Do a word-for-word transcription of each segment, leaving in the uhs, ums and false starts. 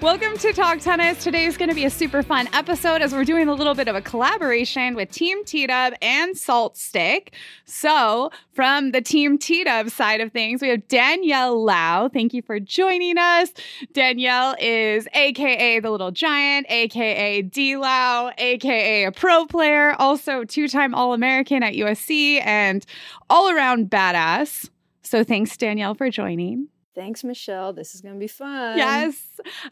Welcome to Talk Tennis. Today is going to be a super fun episode as we're doing a little bit of a collaboration with Team T-Dub and Salt Stick. So from the Team T-Dub side of things, we have Danielle Lao. Thank you for joining us. Danielle is a k a the Little Giant, a k a. D Lao, a k a a pro player, also two-time All-American at U S C and all-around badass. So thanks, Danielle, for joining. Thanks, Michelle. This is going to be fun. Yes.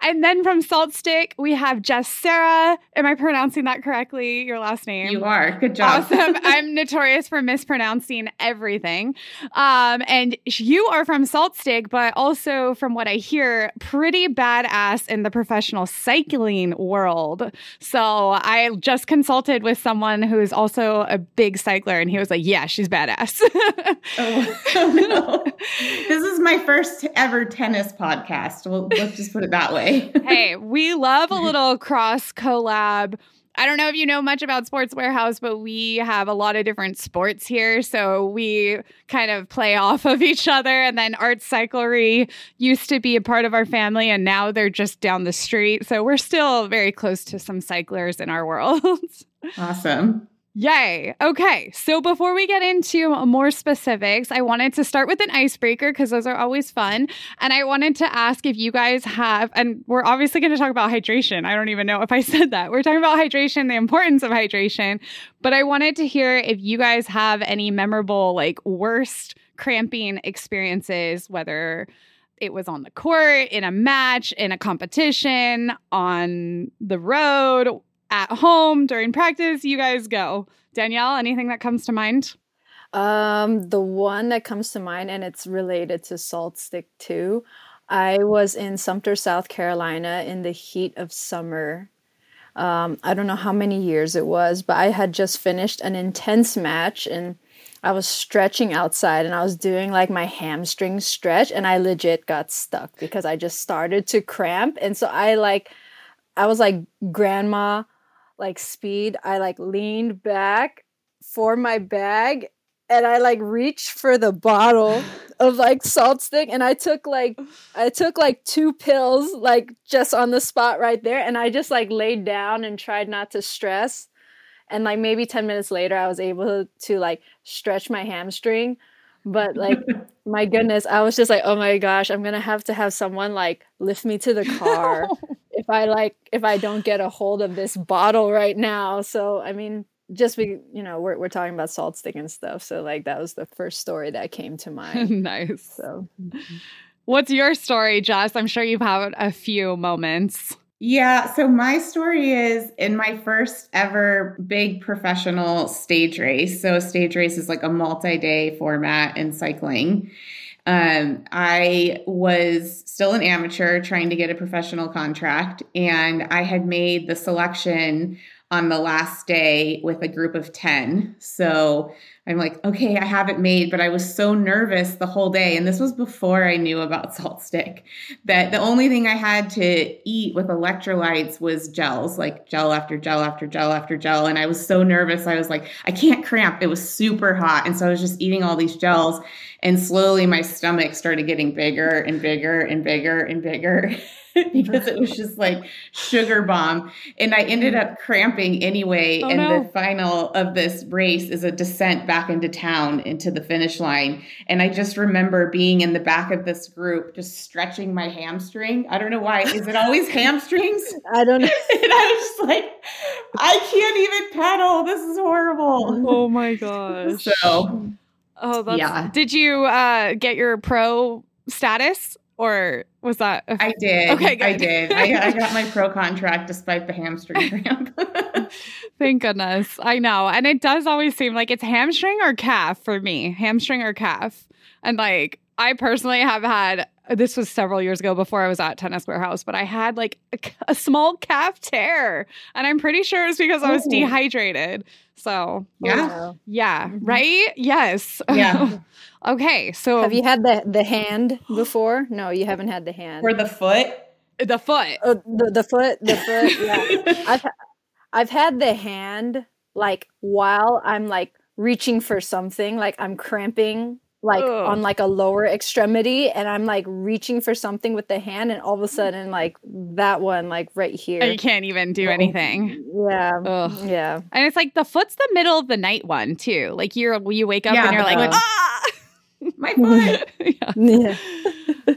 And then from Salt Stick, we have Jess Cerra. Am I pronouncing that correctly, your last name? You are. Good job. Awesome. I'm notorious for mispronouncing everything. Um, and you are from Salt Stick, but also, from what I hear, pretty badass in the professional cycling world. So I just consulted with someone who is also a big cycler, and he was like, yeah, she's badass. oh, oh, no. This is my first t- ever tennis podcast. Well, let's just put it that way. Hey, we love a little cross collab. I don't know if you know much about Sports Warehouse, but we have a lot of different sports here. So we kind of play off of each other. And then Art Cyclery used to be a part of our family, and now they're just down the street. So we're still very close to some cyclers in our world. Awesome. Yay. Okay. So before we get into more specifics, I wanted to start with an icebreaker because those are always fun. And I wanted to ask if you guys have, and we're obviously going to talk about hydration. I don't even know if I said that. We're talking about hydration, the importance of hydration. But I wanted to hear if you guys have any memorable, like, worst cramping experiences, whether it was on the court, in a match, in a competition, on the road, at home, during practice. You guys go. Danielle, anything that comes to mind? Um, the one that comes to mind, and it's related to Salt Stick too. I was in Sumter, South Carolina in the heat of summer. Um, I don't know how many years it was, but I had just finished an intense match and I was stretching outside and I was doing like my hamstring stretch and I legit got stuck because I just started to cramp. And so I like, I was like grandma, like speed. I like leaned back for my bag and I like reached for the bottle of like Salt Stick. And I took like, I took like two pills, like just on the spot right there. And I just like laid down and tried not to stress. And like maybe ten minutes later, I was able to like stretch my hamstring. But like, my goodness, I was just like, oh my gosh, I'm going to have to have someone like lift me to the car. If I like, if I don't get a hold of this bottle right now. So, I mean, just, we, you know, we're, we're talking about Salt Stick and stuff. So like, that was the first story that came to mind. Nice. So what's your story, Jess? I'm sure you've had a few moments. Yeah. So my story is in my first ever big professional stage race. So a stage race is like a multi-day format in cycling. Um, I was still an amateur trying to get a professional contract, and I had made the selection on the last day with a group of ten. So I'm like, okay, I have it made, but I was so nervous the whole day. And this was before I knew about Salt Stick, that the only thing I had to eat with electrolytes was gels, like gel after gel after gel after gel. And I was so nervous. I was like, I can't cramp. It was super hot. And so I was just eating all these gels, and slowly my stomach started getting bigger and bigger and bigger and bigger. Because it was just like sugar bomb. And I ended up cramping anyway. Oh, and no. The final of this race is a descent back into town, into the finish line. And I just remember being in the back of this group, just stretching my hamstring. I don't know why. Is it always hamstrings? I don't know. And I was just like, I can't even pedal. This is horrible. Oh my gosh. So, oh, that's, yeah. Did you uh, get your pro status? Or was that? A- I did. Okay, good. I did. I, I got my pro contract despite the hamstring cramp. Thank goodness. I know. And it does always seem like it's hamstring or calf for me. Hamstring or calf. And like, I personally have had this was several years ago before I was at Tennis Warehouse, but I had like a, a small calf tear, and I'm pretty sure it's because I was dehydrated. So yeah, yeah, mm-hmm. right? Yes. Yeah. Okay. So have you had the, the hand before? No, you haven't had the hand. Or the foot? The foot. Oh, the, the foot, the foot. Yeah. I've, I've had the hand like while I'm like reaching for something, like I'm cramping like Ugh. on like a lower extremity, and I'm like reaching for something with the hand, and all of a sudden like that one like right here. And you can't even do oh. anything. Yeah. Ugh. Yeah. And it's like the foot's the middle of the night one too. Like you're you wake up yeah, and you're like, ah, my foot. yeah. yeah.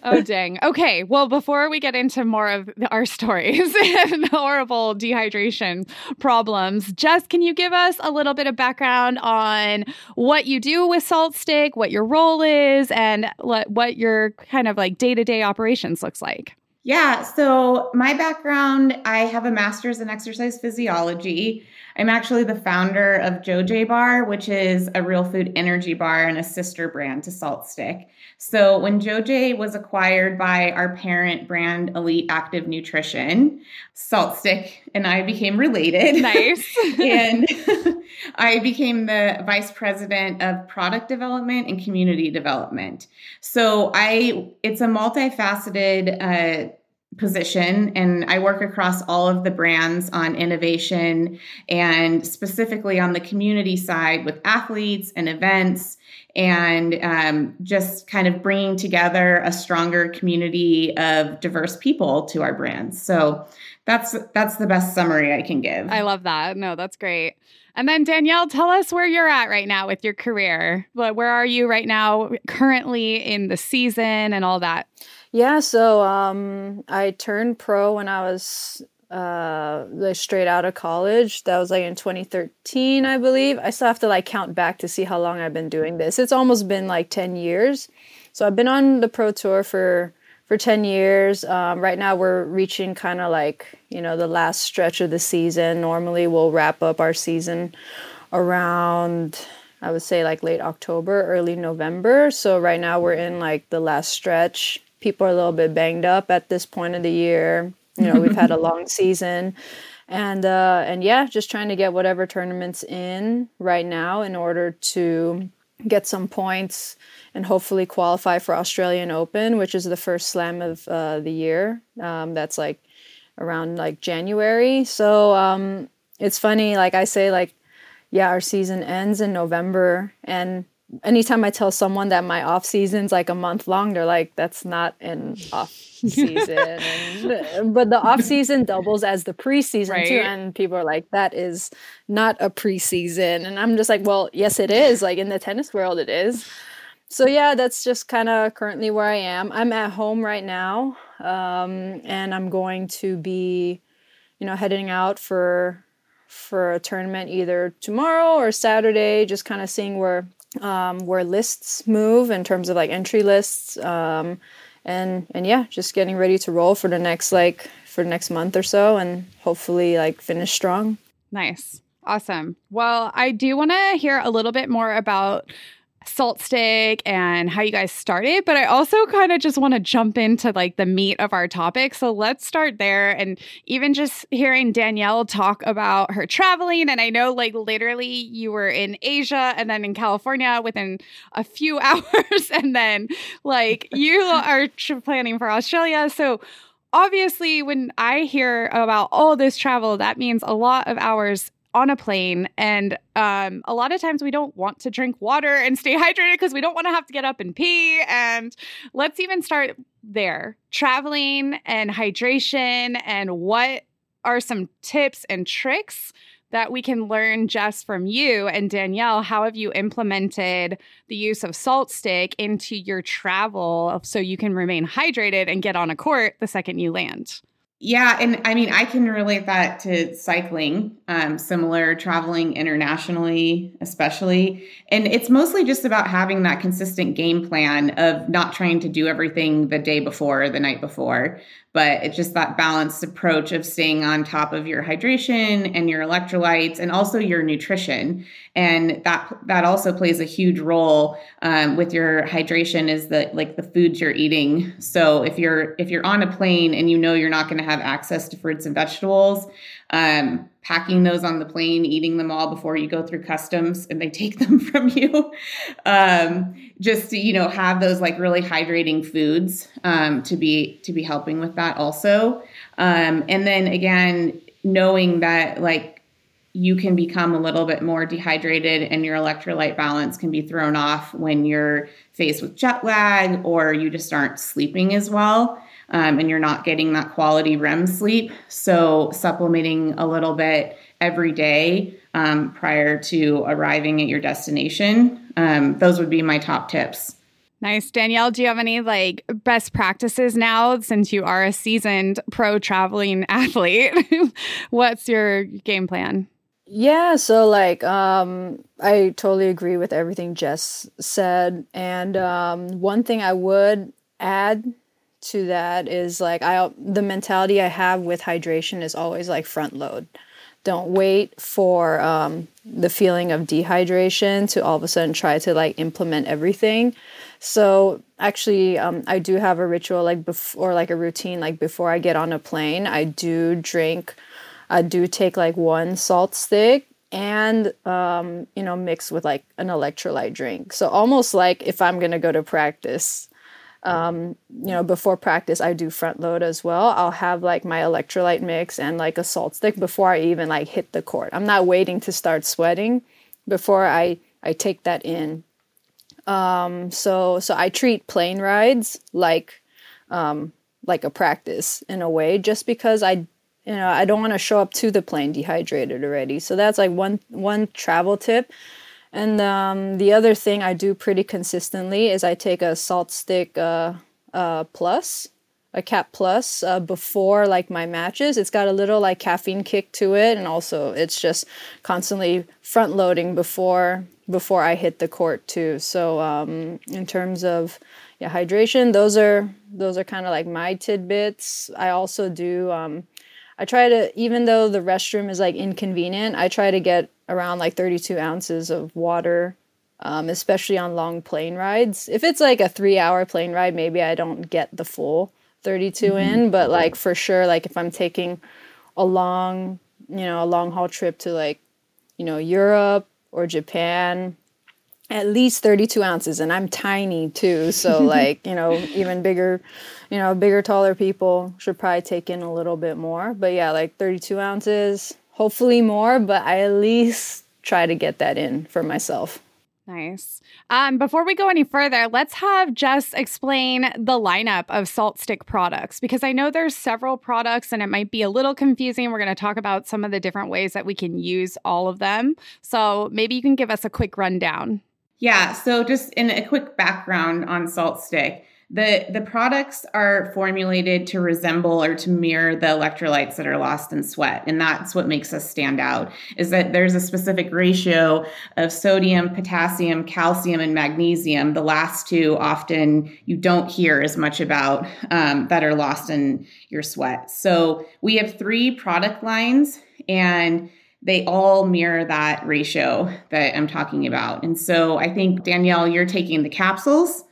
Oh, dang. Okay. Well, before we get into more of our stories and horrible dehydration problems, Jess, can you give us a little bit of background on what you do with Salt Stick, what your role is, and what your kind of like day-to-day operations looks like? Yeah. So my background, I have a master's in exercise physiology. I'm actually the founder of JoJo Bar, which is a real food energy bar and a sister brand to Salt Stick. So when JoJo was acquired by our parent brand, Elite Active Nutrition, Salt Stick and I became related. Nice. And I became the vice president of product development and community development. So I, it's a multifaceted, uh, position, and I work across all of the brands on innovation and specifically on the community side with athletes and events, and um, just kind of bringing together a stronger community of diverse people to our brands. So that's that's the best summary I can give. I love that. No, that's great. And then Danielle, tell us where you're at right now with your career. Where are you right now currently in the season and all that? Yeah, so um, I turned pro when I was uh, like straight out of college. That was like in twenty thirteen, I believe. I still have to like count back to see how long I've been doing this. It's almost been like ten years. So I've been on the pro tour for, for ten years. Um, right now we're reaching kind of like, you know, the last stretch of the season. Normally we'll wrap up our season around, I would say like late October, early November. So right now we're in like the last stretch. People are a little bit banged up at this point of the year. You know, we've had a long season. And, uh, and yeah, just trying to get whatever tournaments in right now in order to get some points and hopefully qualify for Australian Open, which is the first slam of uh, the year. Um, that's like around like January. So um, it's funny, like I say, like, yeah, our season ends in November, and anytime I tell someone that my off season's like a month long, they're like, that's not an off season. And, but the off season doubles as the preseason right. too. And people are like, that is not a preseason. And I'm just like, well, yes, it is. Like in the tennis world, it is. So yeah, that's just kind of currently where I am. I'm at home right now. Um, and I'm going to be, you know, heading out for, for a tournament either tomorrow or Saturday, just kind of seeing where um where lists move in terms of like entry lists, um and and yeah just getting ready to roll for the next like for the next month or so, and hopefully like finish strong. Nice. Awesome. Well, I do want to hear a little bit more about Salt Stick and how you guys started, but I also kind of just want to jump into like the meat of our topic. So let's start there, and even just hearing Danielle talk about her traveling. And I know like literally you were in Asia and then in California within a few hours, and then like you are planning for Australia. So obviously when I hear about all this travel, that means a lot of hours on a plane, and um, a lot of times we don't want to drink water and stay hydrated because we don't want to have to get up and pee. And let's even start there. Traveling and hydration, and what are some tips and tricks that we can learn, Jess, from you? And Danielle, how have you implemented the use of Salt Stick into your travel so you can remain hydrated and get on a court the second you land? Yeah. And I mean, I can relate that to cycling, um, similar, traveling internationally, especially. And it's mostly just about having that consistent game plan of not trying to do everything the day before or the night before, but it's just that balanced approach of staying on top of your hydration and your electrolytes and also your nutrition. And that, that also plays a huge role, um, with your hydration is the, like the foods you're eating. So if you're, if you're on a plane and you know, you're not going to have access to fruits and vegetables, um, packing those on the plane, eating them all before you go through customs and they take them from you. Um, just to, you know, have those like really hydrating foods, um, to be, to be helping with that also. Um, and then again, knowing that like you can become a little bit more dehydrated and your electrolyte balance can be thrown off when you're faced with jet lag or you just aren't sleeping as well. Um, and you're not getting that quality R E M sleep. So supplementing a little bit every day um, prior to arriving at your destination. Um, those would be my top tips. Nice. Danielle, do you have any like best practices now since you are a seasoned pro traveling athlete? What's your game plan? Yeah. So like, um, I totally agree with everything Jess said. And um, one thing I would add to that is like I the mentality I have with hydration is always like front load. Don't wait for um, the feeling of dehydration to all of a sudden try to like implement everything. So actually, um, I do have a ritual like before, like a routine, like before I get on a plane, I do drink, I do take like one salt stick and, um, you know, mix with like an electrolyte drink. So almost like if I'm going to go to practice, Um, you know, before practice, I do front load as well. I'll have like my electrolyte mix and like a salt stick before I even like hit the court. I'm not waiting to start sweating before I, I take that in. Um, so, so I treat plane rides like, um, like a practice in a way, just because I, you know, I don't want to show up to the plane dehydrated already. So that's like one, one travel tip. And um, the other thing I do pretty consistently is I take a salt stick uh, uh, plus, a cap plus uh, before like my matches. It's got a little like caffeine kick to it, and also it's just constantly front loading before before I hit the court too. So um, in terms of yeah, hydration, those are those are kind of like my tidbits. I also do. Um, I try to, even though the restroom is like inconvenient, I try to get around like thirty-two ounces of water, um, especially on long plane rides. If it's like a three hour plane ride, maybe I don't get the full thirty-two mm-hmm. in, but like for sure, like if I'm taking a long, you know, a long haul trip to like, you know, Europe or Japan, at least thirty-two ounces, and I'm tiny too. So like, you know, even bigger, you know, bigger, taller people should probably take in a little bit more, but yeah, like thirty-two ounces, hopefully more, but I at least try to get that in for myself. Nice. Um, before we go any further, let's have Jess explain the lineup of Salt Stick products, because I know there's several products and it might be a little confusing. We're going to talk about some of the different ways that we can use all of them. So maybe you can give us a quick rundown. Yeah. So just in a quick background on Salt Stick, the, the products are formulated to resemble or to mirror the electrolytes that are lost in sweat. And that's what makes us stand out, is that there's a specific ratio of sodium, potassium, calcium, and magnesium. The last two often you don't hear as much about, um, that are lost in your sweat. So we have three product lines, and they all mirror that ratio that I'm talking about. And so I think, Danielle, you're taking the capsules.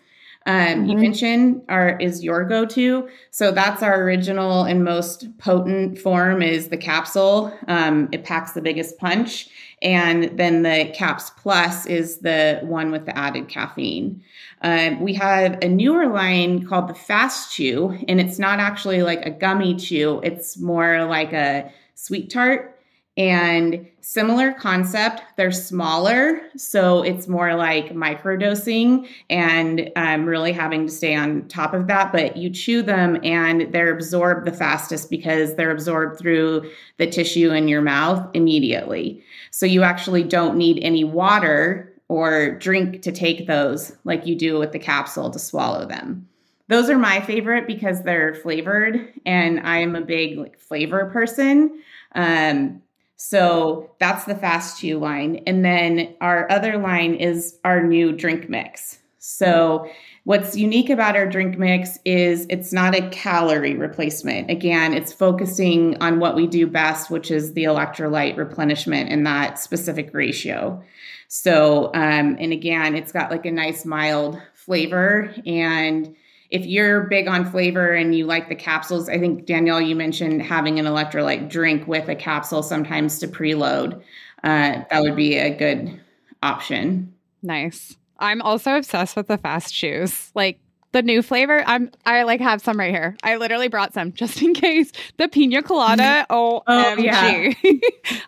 Um, you mm-hmm. mentioned our, is your go-to. So that's our original and most potent form is the capsule. Um, it packs the biggest punch. And then the Caps Plus is the one with the added caffeine. Um, we have a newer line called the Fast Chew, and it's not actually like a gummy chew. It's more like a sweet tart. And similar concept, they're smaller, so it's more like microdosing and um, really having to stay on top of that. But you chew them and they're absorbed the fastest because they're absorbed through the tissue in your mouth immediately. So you actually don't need any water or drink to take those like you do with the capsule to swallow them. Those are my favorite because they're flavored, and I am a big like flavor person. Um, so that's the Fast Chew line. And then our other line is our new drink mix. So what's unique about our drink mix is it's not a calorie replacement. Again, it's focusing on what we do best, which is the electrolyte replenishment in that specific ratio. So, um, and again, it's got like a nice mild flavor. And if you're big on flavor and you like the capsules, I think, Danielle, you mentioned having an electrolyte drink with a capsule sometimes to preload. Uh, that would be a good option. Nice. I'm also obsessed with the Fast Chews. Like the new flavor, I'm I like have some right here. I literally brought some just in case. The pina colada. Oh, oh yeah.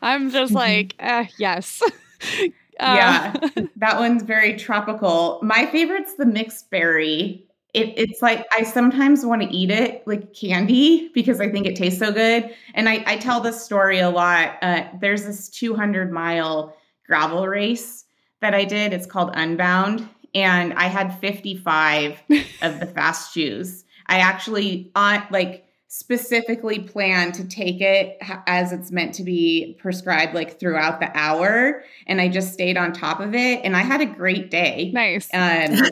I'm just like, uh, yes. uh, yeah, that one's very tropical. My favorite's the mixed berry. It, it's like I sometimes want to eat it like candy because I think it tastes so good. And I, I tell this story a lot. Uh, there's this two hundred mile gravel race that I did. It's called Unbound. And I had fifty-five of the Fast Chews. I actually uh, like specifically planned to take it as it's meant to be prescribed like throughout the hour. And I just stayed on top of it. And I had a great day. Nice. Um,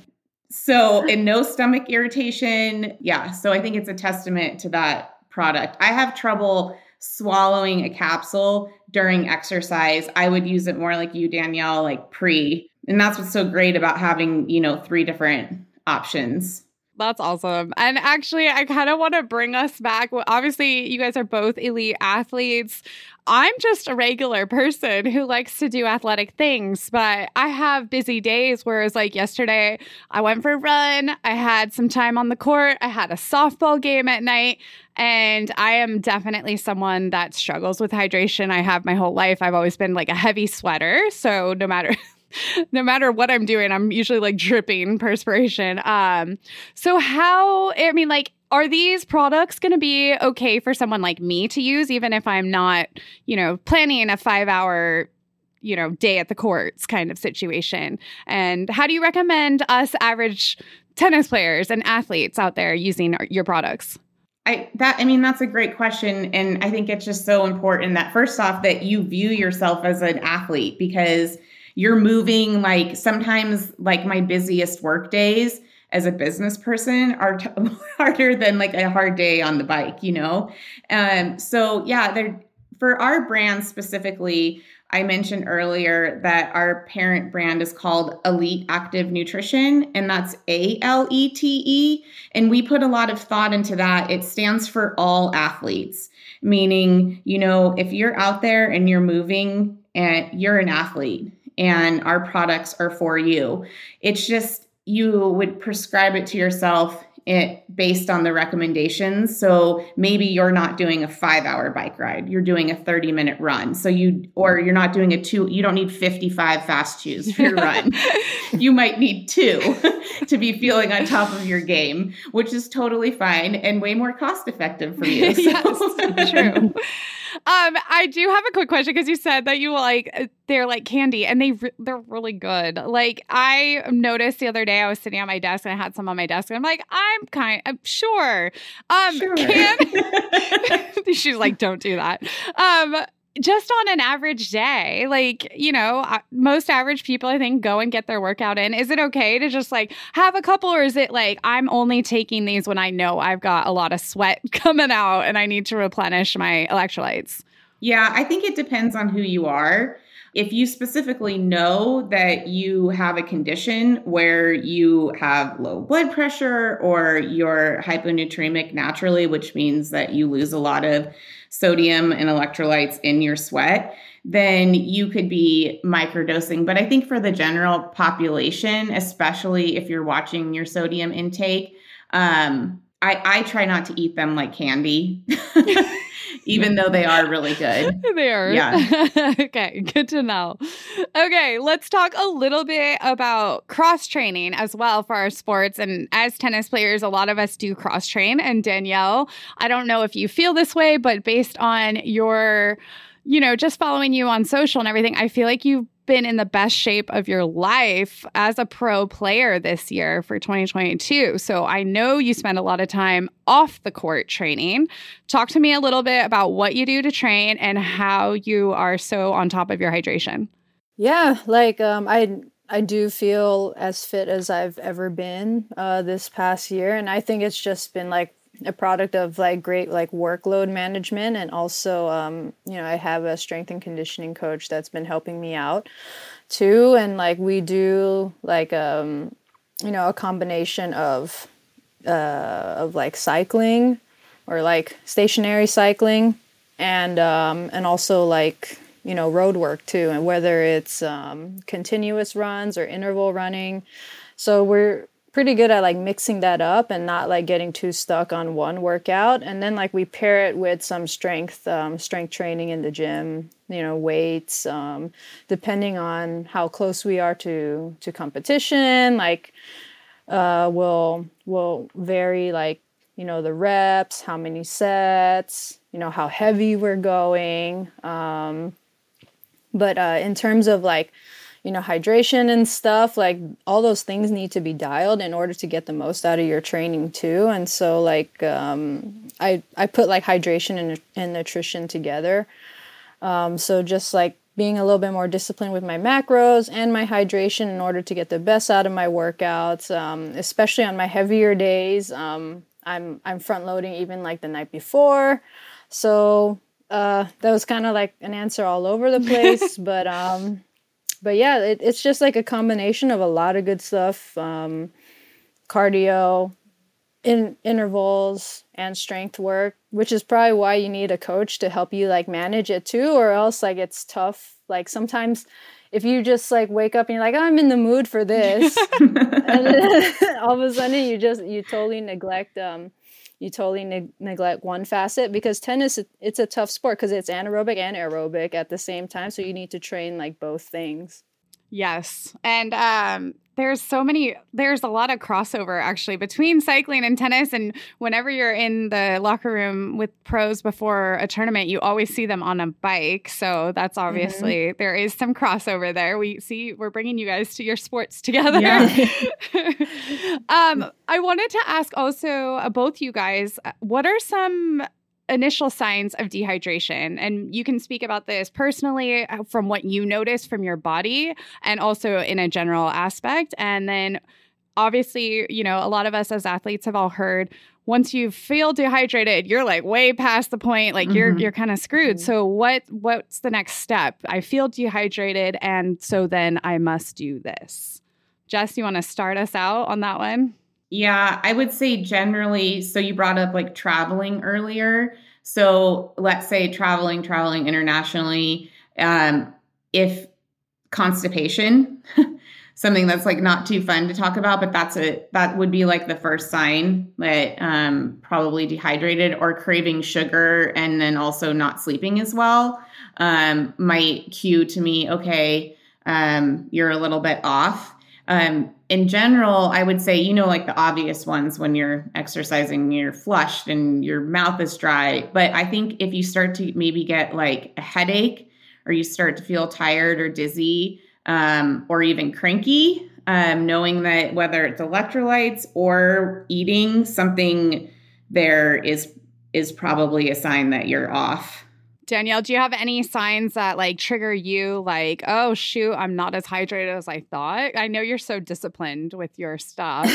So, and no stomach irritation. Yeah. So I think it's a testament to that product. I have trouble swallowing a capsule during exercise. I would use it more like you, Danielle, like pre. And that's what's so great about having, you know, three different options. That's awesome. And actually, I kind of want to bring us back. Well, obviously, you guys are both elite athletes. I'm just a regular person who likes to do athletic things, but I have busy days, whereas like yesterday, I went for a run. I had some time on the court. I had a softball game at night. And I am definitely someone that struggles with hydration. I have my whole life. I've always been like a heavy sweater. So no matter... No matter what I'm doing, I'm usually like dripping perspiration. Um, so how, I mean, like, are these products going to be okay for someone like me to use, even if I'm not, you know, planning a five hour, you know, day at the courts kind of situation? And how do you recommend us average tennis players and athletes out there using our, your products? I, that, I mean, that's a great question. And I think it's just so important that first off, that you view yourself as an athlete, because you're moving, like sometimes like my busiest work days as a business person are t- harder than like a hard day on the bike, you know? Um, so yeah, they're, for our brand specifically, I mentioned earlier that our parent brand is called Elite Active Nutrition, and that's A L E T E. And we put a lot of thought into that. It stands for all athletes, meaning, you know, if you're out there and you're moving and you're an athlete, and our products are for you. It's just, you would prescribe it to yourself it, based on the recommendations. So maybe you're not doing a five hour bike ride, you're doing a thirty minute run. So you, or you're not doing a two, you don't need fifty-five Fast Chews for your run. You might need two to be feeling on top of your game, which is totally fine and way more cost effective for you. So. Yes, true. Um, I do have a quick question, because you said that you like, they're like candy, and they re- they're really good. Like I noticed the other day, I was sitting at my desk and I had some on my desk, and I'm like, I'm kind, I'm sure. Um, sure. Can- She's like, don't do that. Um, just on an average day, like, you know, most average people, I think, go and get their workout in. Is it okay to just like have a couple, or is it like, I'm only taking these when I know I've got a lot of sweat coming out and I need to replenish my electrolytes? Yeah, I think it depends on who you are. If you specifically know that you have a condition where you have low blood pressure or you're hyponatremic naturally, which means that you lose a lot of sodium and electrolytes in your sweat, then you could be microdosing. But I think for the general population, especially if you're watching your sodium intake, um, I, I try not to eat them like candy. Even though they are really good. They are. Yeah. Okay, good to know. Okay, let's talk a little bit about cross-training as well for our sports. And as tennis players, a lot of us do cross-train. And Danielle, I don't know if you feel this way, but based on your, you know, just following you on social and everything, I feel like you been in the best shape of your life as a pro player this year for twenty twenty-two. So I know you spend a lot of time off the court training. Talk to me a little bit about what you do to train and how you are so on top of your hydration. Yeah, like um, I I do feel as fit as I've ever been uh, this past year. And I think it's just been like a product of like great like workload management, and also um you know I have a strength and conditioning coach that's been helping me out too, and like we do like um you know a combination of uh of like cycling or like stationary cycling and um and also like you know road work too, and whether it's um continuous runs or interval running. So we're pretty good at like mixing that up and not like getting too stuck on one workout. And then like we pair it with some strength, um, strength training in the gym, you know, weights, um, depending on how close we are to, to competition, like, uh, we'll, we'll vary like, you know, the reps, how many sets, you know, how heavy we're going. Um, but, uh, in terms of like, you know, hydration and stuff, like all those things need to be dialed in order to get the most out of your training too. And so like, um, I, I put like hydration and, and nutrition together. Um, so just like being a little bit more disciplined with my macros and my hydration in order to get the best out of my workouts, um, especially on my heavier days. Um, I'm, I'm front loading even like the night before. So, uh, that was kind of like an answer all over the place, but, um, But yeah, it, it's just like a combination of a lot of good stuff, um, cardio, in, intervals, and strength work, which is probably why you need a coach to help you like manage it too, or else like it's tough. Like sometimes if you just like wake up and you're like, oh, I'm in the mood for this, and then all of a sudden you just, you totally neglect um You totally ne- neglect one facet, because tennis, it's a tough sport because it's anaerobic and aerobic at the same time. So you need to train like both things. Yes. And um, there's so many, there's a lot of crossover actually between cycling and tennis. And whenever you're in the locker room with pros before a tournament, you always see them on a bike. So that's obviously, mm-hmm. there is some crossover there. We see, we're bringing you guys to your sports together. Yeah. um, I wanted to ask also uh, both you guys, what are some initial signs of dehydration? And you can speak about this personally from what you notice from your body and also in a general aspect. And then obviously, you know, a lot of us as athletes have all heard once you feel dehydrated, you're like way past the point, like mm-hmm. you're you're kind of screwed. Mm-hmm. So what what's the next step? I feel dehydrated, and so then I must do this. Jess, you want to start us out on that one? Yeah, I would say generally, so you brought up like traveling earlier. So let's say traveling, traveling internationally, um, if constipation, something that's like not too fun to talk about, but that's a, that would be like the first sign that um, probably dehydrated, or craving sugar and then also not sleeping as well um, might cue to me, okay, um, you're a little bit off. Um, in general, I would say, you know, like the obvious ones when you're exercising, you're flushed and your mouth is dry. But I think if you start to maybe get like a headache, or you start to feel tired or dizzy, um, or even cranky, um, knowing that whether it's electrolytes or eating something, there is, is probably a sign that you're off. Danielle, do you have any signs that like trigger you like, oh, shoot, I'm not as hydrated as I thought? I know you're so disciplined with your stuff.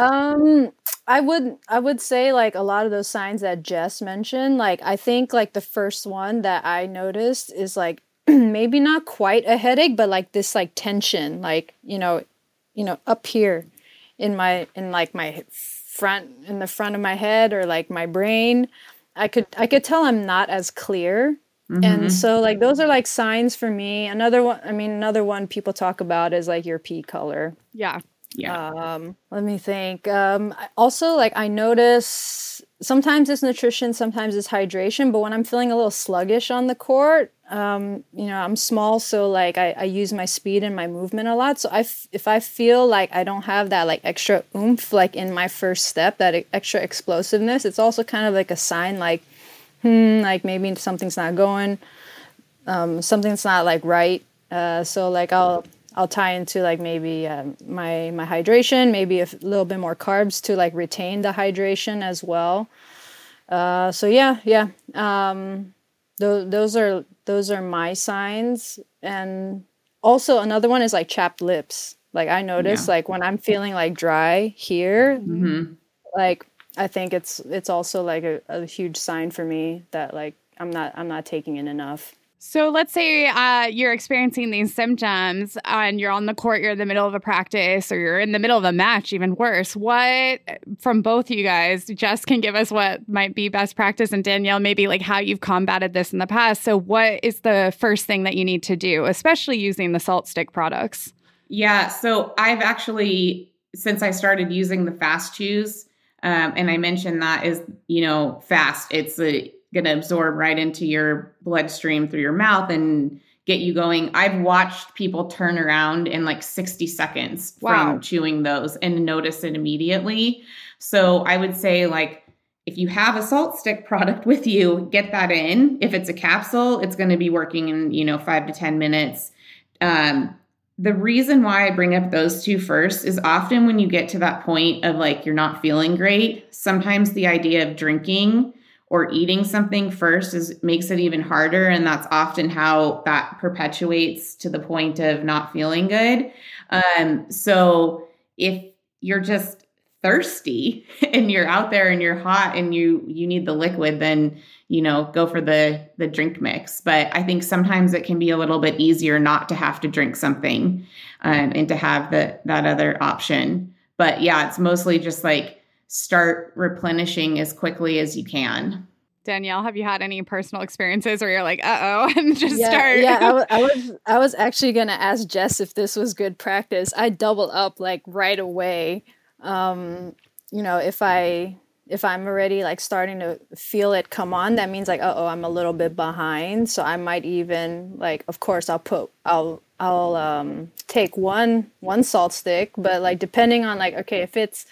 um, I would I would say like a lot of those signs that Jess mentioned, like I think like the first one that I noticed is like maybe not quite a headache, but like this like tension, like, you know, you know, up here in my in like my front in the front of my head, or like my brain. I could I could tell I'm not as clear. Mm-hmm. And so like those are like signs for me. Another one, I mean, another one people talk about is like your pee color. Yeah. Yeah. Um, let me think. Um, also, like I notice sometimes it's nutrition, sometimes it's hydration. But when I'm feeling a little sluggish on the court, um, you know, I'm small. So like I, I use my speed and my movement a lot. So I f- if I feel like I don't have that like extra oomph, like in my first step, that extra explosiveness, it's also kind of like a sign like, hmm, like maybe something's not going um, something's not like right. Uh, so like I'll I'll tie into like maybe um, my my hydration, maybe a little bit more carbs to like retain the hydration as well. Uh, so yeah, yeah. Um, th- those are those are my signs. And also another one is like chapped lips. Like I notice, yeah. like when I'm feeling like dry here, mm-hmm. like I think it's it's also like a, a huge sign for me that like I'm not I'm not taking in enough. So let's say uh, you're experiencing these symptoms and you're on the court, you're in the middle of a practice, or you're in the middle of a match, even worse. What, from both you guys, Jess can give us what might be best practice, and Danielle, maybe like how you've combated this in the past. So what is the first thing that you need to do, especially using the Salt Stick products? Yeah, so I've actually, since I started using the Fast Chews, um, and I mentioned that is, you know, fast, it's a going to absorb right into your bloodstream through your mouth and get you going. I've watched people turn around in like sixty seconds wow. from chewing those and notice it immediately. So I would say like, if you have a Salt Stick product with you, get that in. If it's a capsule, it's going to be working in, you know, five to ten minutes. Um, the reason why I bring up those two first is often when you get to that point of like, you're not feeling great. Sometimes the idea of drinking or eating something first is makes it even harder. And that's often how that perpetuates to the point of not feeling good. Um, so if you're just thirsty and you're out there and you're hot and you, you need the liquid, then, you know, go for the, the drink mix. But I think sometimes it can be a little bit easier not to have to drink something um, and to have the, that other option. But yeah, it's mostly just like, start replenishing as quickly as you can. Danielle, have you had any personal experiences where you're like, uh-oh, and just yeah, start? Yeah, I, w- I, was, I was actually going to ask Jess if this was good practice. I double up like right away. Um, you know, if, I, if I'm already like starting to feel it come on, that means like, uh-oh, I'm a little bit behind. So I might even like, of course, I'll put, I'll, I'll um, take one, one salt stick, but like depending on like, okay, if it's,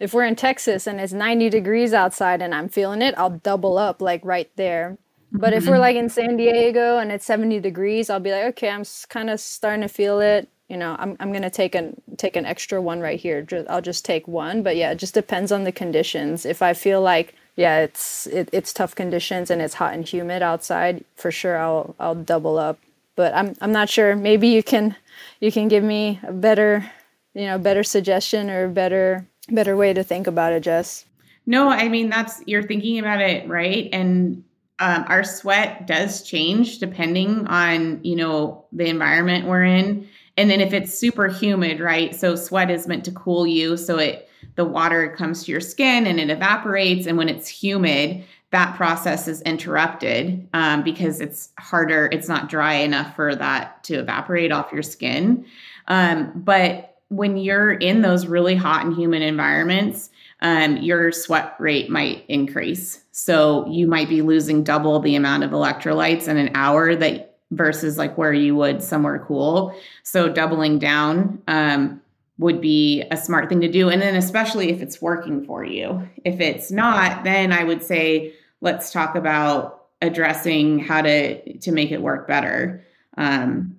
if we're in Texas and it's ninety degrees outside and I'm feeling it, I'll double up like right there. But mm-hmm. if we're like in San Diego and it's seventy degrees, I'll be like, okay, I'm kind of starting to feel it. You know, I'm I'm going to take an take an extra one right here. Just, I'll just take one. But yeah, it just depends on the conditions. If I feel like, yeah, it's it, it's tough conditions and it's hot and humid outside, for sure I'll I'll double up. But I'm I'm not sure. Maybe you can you can give me a better, you know, better suggestion or better Better way to think about it, Jess. No, I mean, that's, you're thinking about it, right? And um, our sweat does change depending on, you know, the environment we're in. And then if it's super humid, right? So sweat is meant to cool you. So it, the water comes to your skin and it evaporates. And when it's humid, that process is interrupted um, because it's harder. It's not dry enough for that to evaporate off your skin. Um, but when you're in those really hot and humid environments, um, your sweat rate might increase. So you might be losing double the amount of electrolytes in an hour that versus like where you would somewhere cool. So doubling down um, would be a smart thing to do. And then especially if it's working for you. If it's not, then I would say, let's talk about addressing how to, to make it work better. Um,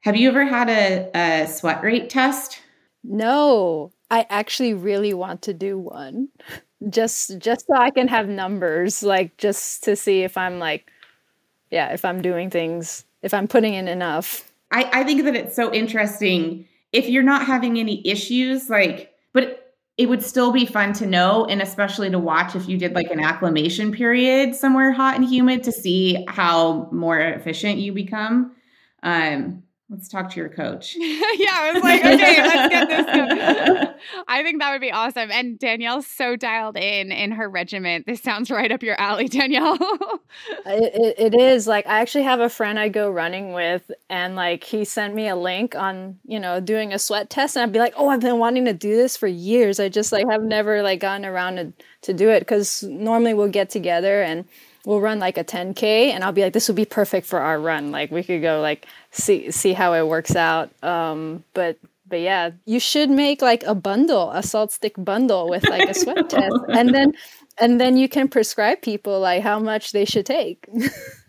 have you ever had a, a sweat rate test? No, I actually really want to do one just just so I can have numbers, like just to see if I'm like, yeah, if I'm doing things, if I'm putting in enough. I, I think that it's so interesting if you're not having any issues, like, but it would still be fun to know. And especially to watch if you did like an acclimation period somewhere hot and humid to see how more efficient you become. Um Let's talk to your coach. Yeah, I was like, okay, let's get this going. I think that would be awesome. And Danielle's so dialed in in her regiment. This sounds right up your alley, Danielle. it, it, it is. Like, I actually have a friend I go running with, and like he sent me a link on, you know, doing a sweat test, and I'd be like, oh, I've been wanting to do this for years. I just like have never like gotten around to, to do it, because normally we'll get together and we'll run like a ten K, and I'll be like, this would be perfect for our run. Like we could go like see see how it works out. Um, but but yeah, you should make like a bundle, a Salt Stick bundle with like a sweat test. And then and then you can prescribe people like how much they should take.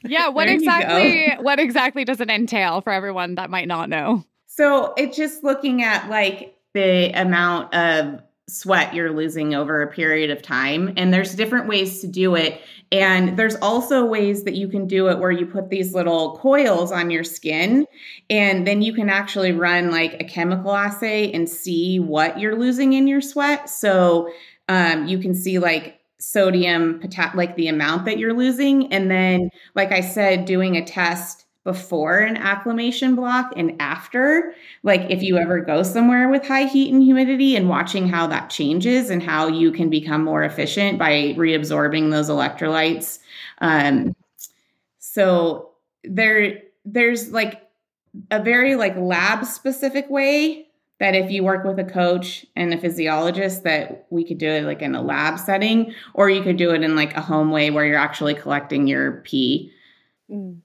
Yeah. What exactly, what exactly does it entail for everyone that might not know? So it's just looking at like the amount of sweat you're losing over a period of time. And there's different ways to do it. And there's also ways that you can do it where you put these little coils on your skin, and then you can actually run like a chemical assay and see what you're losing in your sweat. So um, you can see like sodium, like the amount that you're losing. And then, like I said, doing a test before an acclimation block and after, like if you ever go somewhere with high heat and humidity, and watching how that changes and how you can become more efficient by reabsorbing those electrolytes. Um, so there, there's like a very like lab specific way that if you work with a coach and a physiologist, that we could do it like in a lab setting, or you could do it in like a home way where you're actually collecting your pee. Mm.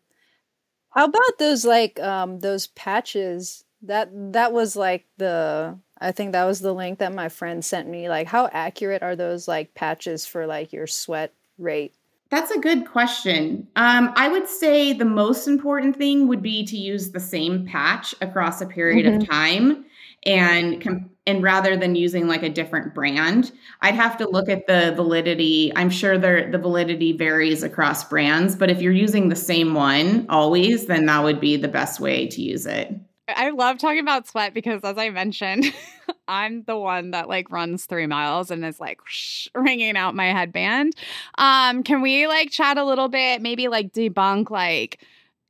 How about those, like, um, those patches? That that was, like, the, I think that was the link that my friend sent me. Like, how accurate are those, like, patches for, like, your sweat rate? That's a good question. Um, I would say the most important thing would be to use the same patch across a period mm-hmm. of time. And com- and rather than using like a different brand, I'd have to look at the validity. I'm sure the validity varies across brands, but if you're using the same one always, then that would be the best way to use it. I love talking about sweat because, as I mentioned, I'm the one that like runs three miles and is like whoosh, wringing out my headband. Um, can we like chat a little bit, maybe like debunk like,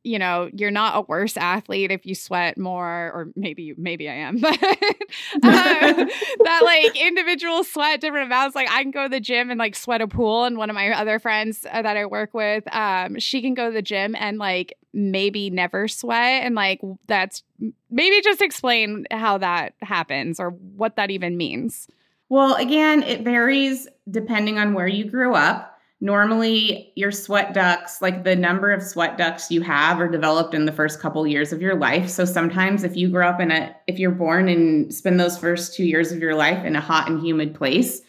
you know, you're not a worse athlete if you sweat more, or maybe, maybe I am, but um, that like individual sweat, different amounts. Like I can go to the gym and like sweat a pool. And one of my other friends uh, that I work with, um, she can go to the gym and like maybe never sweat. And like, that's maybe just explain how that happens or what that even means. Well, again, it varies depending on where you grew up. Normally your sweat ducts, like the number of sweat ducts you have, are developed in the first couple years of your life. So sometimes if you grow up in a, if you're born and spend those first two years of your life in a hot and humid place,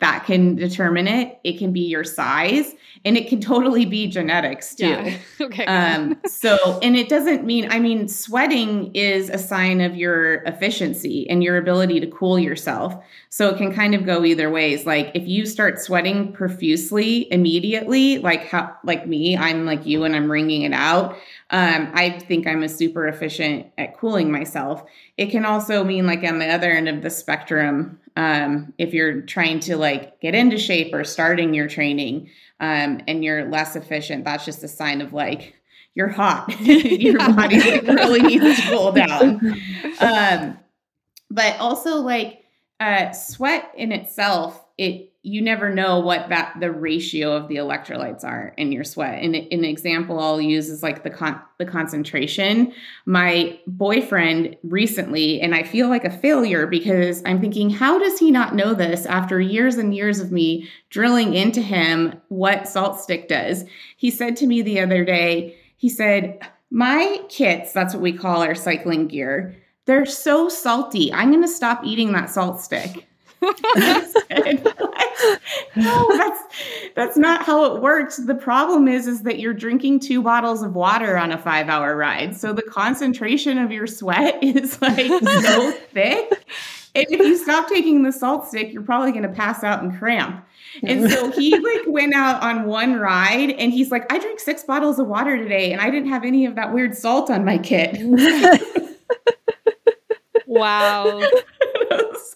that can determine it. It can be your size, and it can totally be genetics too. Yeah. Okay. Um, so, and it doesn't mean, I mean, sweating is a sign of your efficiency and your ability to cool yourself. So it can kind of go either ways. Like if you start sweating profusely immediately, like how, like me, I'm like you and I'm wringing it out. Um, I think I'm a super efficient at cooling myself. It can also mean like on the other end of the spectrum, um, if you're trying to like get into shape or starting your training, um, and you're less efficient, that's just a sign of like, you're hot, your body like, really needs to cool down. Um, but also like, uh, sweat in itself, it, you never know what that the ratio of the electrolytes are in your sweat. And an example I'll use is like the con- the concentration. My boyfriend recently, and I feel like a failure because I'm thinking, how does he not know this after years and years of me drilling into him what Salt Stick does? He said to me the other day, he said, my kits, that's what we call our cycling gear, they're so salty. I'm going to stop eating that Salt Stick. said, no, that's that's not how it works. The problem is, is that you're drinking two bottles of water on a five hour ride. So the concentration of your sweat is like so thick. And if you stop taking the Salt Stick, you're probably going to pass out and cramp. And so he like went out on one ride and he's like, I drank six bottles of water today and I didn't have any of that weird salt on my kit. Wow.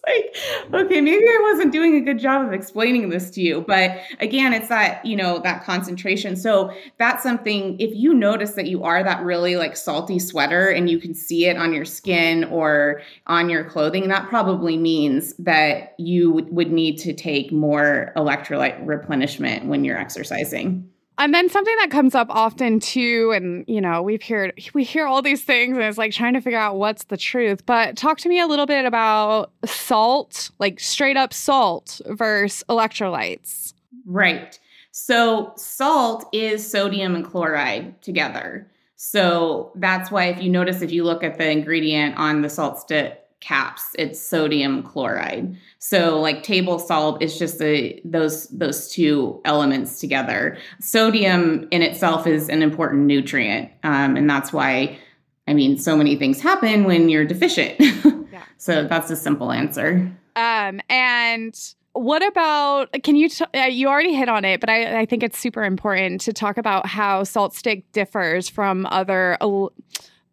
Like, okay, maybe I wasn't doing a good job of explaining this to you. But again, it's that, you know, that concentration. So that's something, if you notice that you are that really like salty sweater and you can see it on your skin or on your clothing, that probably means that you w- would need to take more electrolyte replenishment when you're exercising. And then something that comes up often too, and you know, we've heard we hear all these things, and it's like trying to figure out what's the truth. But talk to me a little bit about salt, like straight up salt versus electrolytes. Right. So salt is sodium and chloride together. So that's why if you notice, if you look at the ingredient on the Salt Stick caps, it's sodium chloride. So like table salt is just the those those two elements together. Sodium in itself is an important nutrient, um, and that's why, I mean, so many things happen when you're deficient. Yeah. So that's the simple answer. Um, and what about, can you, t- uh, you already hit on it, but I, I think it's super important to talk about how Salt Stick differs from other, el-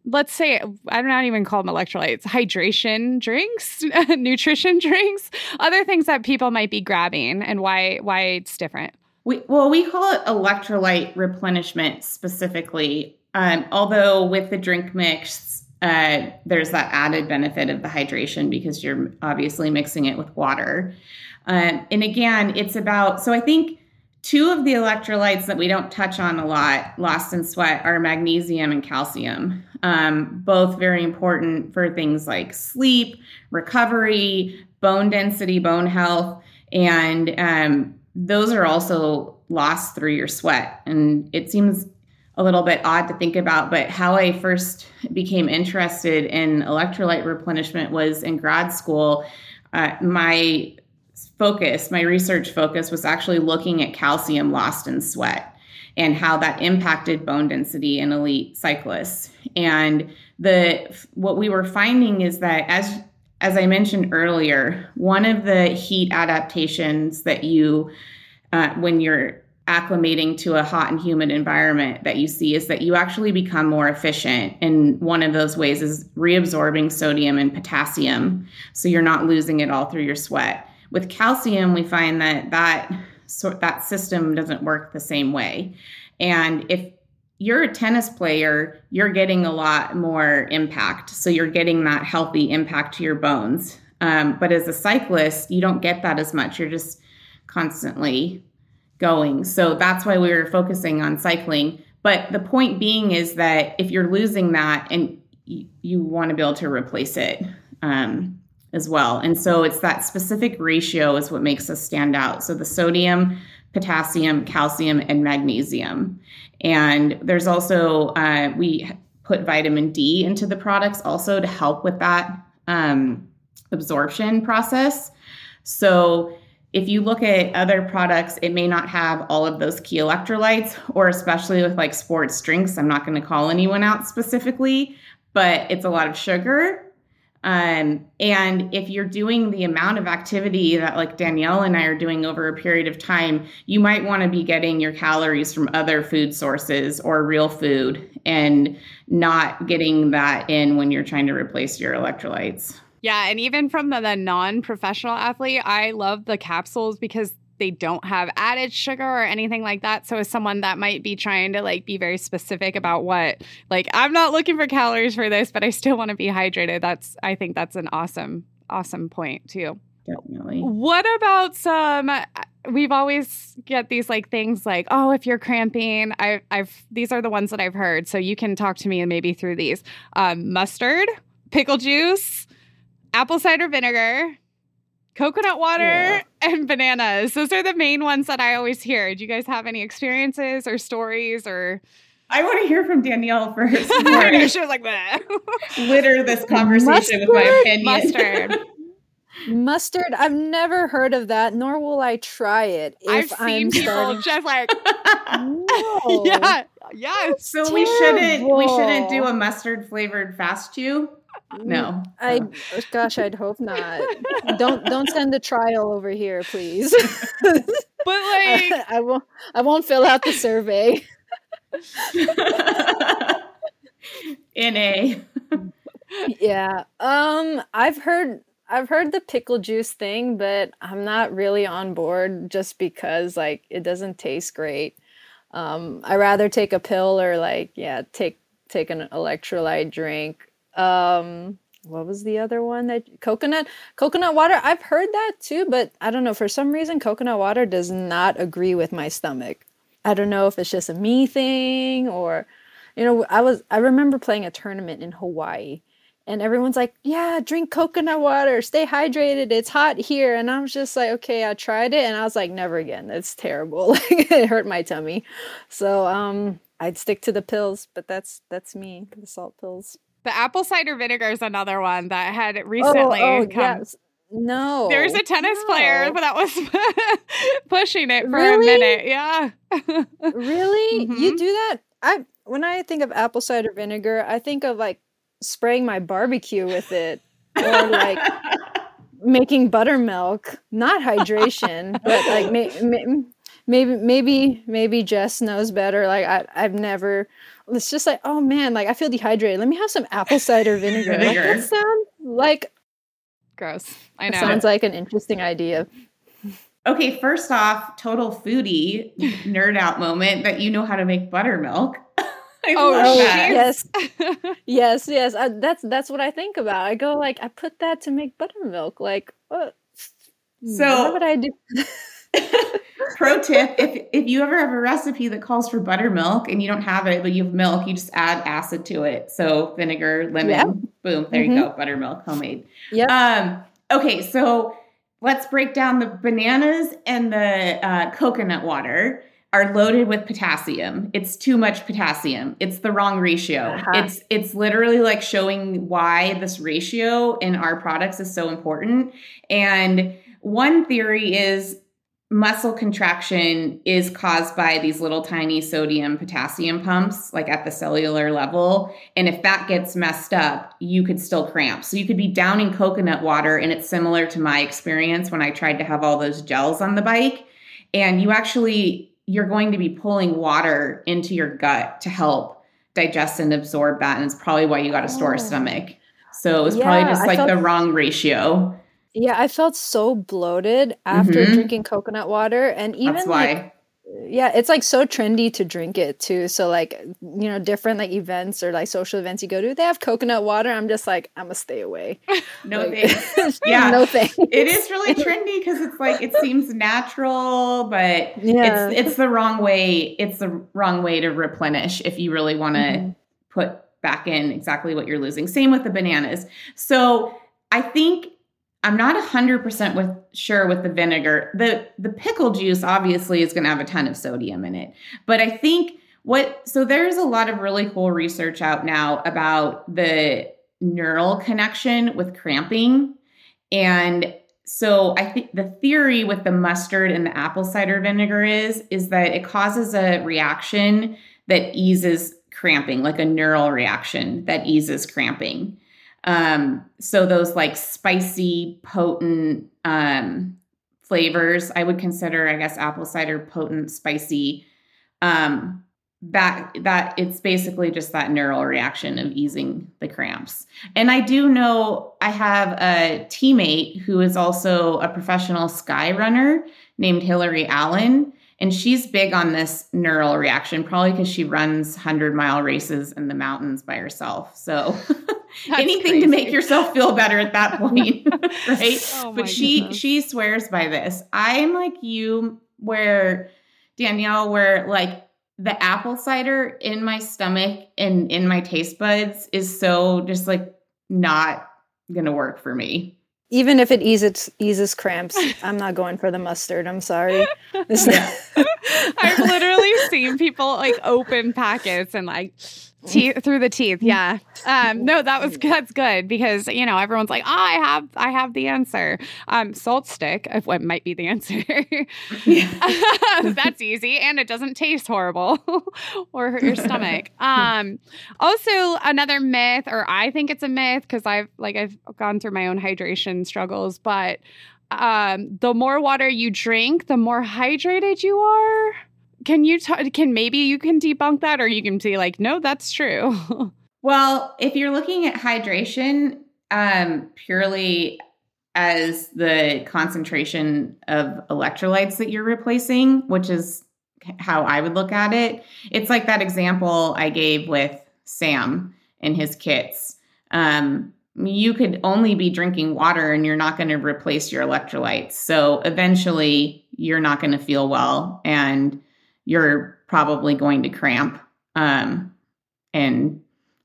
let's say, I don't even call them electrolytes, hydration drinks, nutrition drinks, other things that people might be grabbing, and why, why it's different. We, well, we call it electrolyte replenishment specifically. Um, although with the drink mix, uh, there's that added benefit of the hydration because you're obviously mixing it with water. Um, and again, it's about, so I think two of the electrolytes that we don't touch on a lot, lost in sweat, are magnesium and calcium. Um, both very important for things like sleep, recovery, bone density, bone health. And um, those are also lost through your sweat. And it seems a little bit odd to think about, but how I first became interested in electrolyte replenishment was in grad school. Uh, my focus, my research focus was actually looking at calcium lost in sweat and how that impacted bone density in elite cyclists. And the what we were finding is that, as as I mentioned earlier, one of the heat adaptations that you, uh, when you're acclimating to a hot and humid environment that you see, is that you actually become more efficient. And one of those ways is reabsorbing sodium and potassium, so you're not losing it all through your sweat. With calcium, we find that that, so that system doesn't work the same way. And if you're a tennis player, you're getting a lot more impact. So you're getting that healthy impact to your bones. Um, but as a cyclist, you don't get that as much. You're just constantly going. So that's why we were focusing on cycling. But the point being is that if you're losing that, and y- you want to be able to replace it, um, as well. And so it's that specific ratio is what makes us stand out. So the sodium, potassium, calcium, and magnesium. And there's also, uh, we put vitamin D into the products also to help with that um, absorption process. So if you look at other products, it may not have all of those key electrolytes, or especially with like sports drinks, I'm not going to call anyone out specifically, but it's a lot of sugar. Um, and if you're doing the amount of activity that like Danielle and I are doing over a period of time, you might want to be getting your calories from other food sources or real food, and not getting that in when you're trying to replace your electrolytes. Yeah. And even from the, the non-professional athlete, I love the capsules because they don't have added sugar or anything like that. So as someone that might be trying to like be very specific about what, like, I'm not looking for calories for this, but I still want to be hydrated. That's, I think that's an awesome, awesome point too. Definitely. What about some, we've always get these like things like, oh, if you're cramping, I, I've, these are the ones that I've heard. So you can talk to me maybe through these, um, mustard, pickle juice, apple cider vinegar, coconut water, yeah, and bananas. Those are the main ones that I always hear. Do you guys have any experiences or stories? Or I want to hear from Danielle first. She was like, litter this conversation mustard, with my opinion. Mustard. Mustard. I've never heard of that, nor will I try it. If I've seen I'm people starting... just like, no. Yeah, yeah. So terrible. we shouldn't we shouldn't do a mustard flavored fast chew. No, I gosh, I'd hope not. Don't don't send a trial over here, please. But like, I, I won't. I won't fill out the survey. N A. Yeah. Um. I've heard. I've heard the pickle juice thing, but I'm not really on board just because like it doesn't taste great. Um. I rather take a pill or like yeah, take take an electrolyte drink. Um, what was the other one that coconut, coconut water? I've heard that too, but I don't know. For some reason, coconut water does not agree with my stomach. I don't know if it's just a me thing or, you know, I was, I remember playing a tournament in Hawaii and everyone's like, yeah, drink coconut water, stay hydrated. It's hot here. And I was just like, okay, I tried it. And I was like, never again. That's terrible. It hurt my tummy. So, um, I'd stick to the pills, but that's, that's me, the salt pills. The apple cider vinegar is another one that had recently oh, oh, come. Yes. No. There's a tennis no. player that was pushing it for really? a minute. Yeah. Really? Mm-hmm. You do that? I When I think of apple cider vinegar, I think of like spraying my barbecue with it or like making buttermilk, not hydration, but like may, may, maybe, maybe, maybe Jess knows better. Like I, I've never, it's just like, oh man, like I feel dehydrated. Let me have some apple cider vinegar. vinegar. Like, that sounds like gross. I know. Sounds like an interesting idea. Okay. First off, total foodie nerd out moment that you know how to make buttermilk. I oh yes, yes, yes. I, that's that's what I think about. I go like, I put that to make buttermilk. Like, what? So how would I do? Pro tip: if if you ever have a recipe that calls for buttermilk and you don't have it, but you have milk, you just add acid to it. So vinegar, lemon, yeah. boom, there mm-hmm. you go, buttermilk, homemade. Yeah. Um, okay, so let's break down the bananas and the uh, coconut water. Are loaded with potassium. It's too much potassium. It's the wrong ratio. Uh-huh. It's it's literally like showing why this ratio in our products is so important. And one theory is muscle contraction is caused by these little tiny sodium potassium pumps, like at the cellular level. And if that gets messed up, you could still cramp. So you could be downing coconut water. And it's similar to my experience when I tried to have all those gels on the bike. And you actually... you're going to be pulling water into your gut to help digest and absorb that. And it's probably why you got a sore stomach. So it was yeah, probably just like felt, the wrong ratio. Yeah. I felt so bloated after mm-hmm. drinking coconut water. And even That's why. Like, yeah, it's like so trendy to drink it too. So like, you know, different like events or like social events you go to, they have coconut water. I'm just like, I'm gonna stay away. No like, thanks. Yeah. No thanks. It is really trendy because it's like, it seems natural, but yeah. it's, it's the wrong way. It's the wrong way to replenish if you really want to mm-hmm. put back in exactly what you're losing. Same with the bananas. So I think I'm not one hundred percent with sure with the vinegar. The the pickle juice obviously is going to have a ton of sodium in it. But I think what so there's a lot of really cool research out now about the neural connection with cramping. And so I think the theory with the mustard and the apple cider vinegar is is that it causes a reaction that eases cramping, like a neural reaction that eases cramping. Um, so those like spicy, potent, um, flavors, I would consider, I guess, apple cider potent, spicy, um, that, that it's basically just that neural reaction of easing the cramps. And I do know I have a teammate who is also a professional sky runner named Hillary Allen, and she's big on this neural reaction, probably because she runs hundred mile races in the mountains by herself. So That's anything crazy. To make yourself feel better at that point, right? Oh but she goodness. she swears by this. I'm like you, where Danielle, where like the apple cider in my stomach and in my taste buds is so just like not gonna work for me. Even if it eases eases cramps, I'm not going for the mustard. I'm sorry. This yeah. I've literally seen people like open packets and like teeth through the teeth. Yeah. Um, no, that was that's good because you know everyone's like, oh, I have I have the answer. Um, salt stick, what might be the answer. That's easy, and it doesn't taste horrible or hurt your stomach. Um, also, another myth, or I think it's a myth because I've like I've gone through my own hydration struggles, but um, the more water you drink, the more hydrated you are. Can you t- can maybe you can debunk that, or you can be like, no, that's true. Well, if you're looking at hydration um, purely as the concentration of electrolytes that you're replacing, which is how I would look at it, it's like that example I gave with Sam and his kits. Um, you could only be drinking water and you're not going to replace your electrolytes. So eventually you're not going to feel well and you're probably going to cramp um, and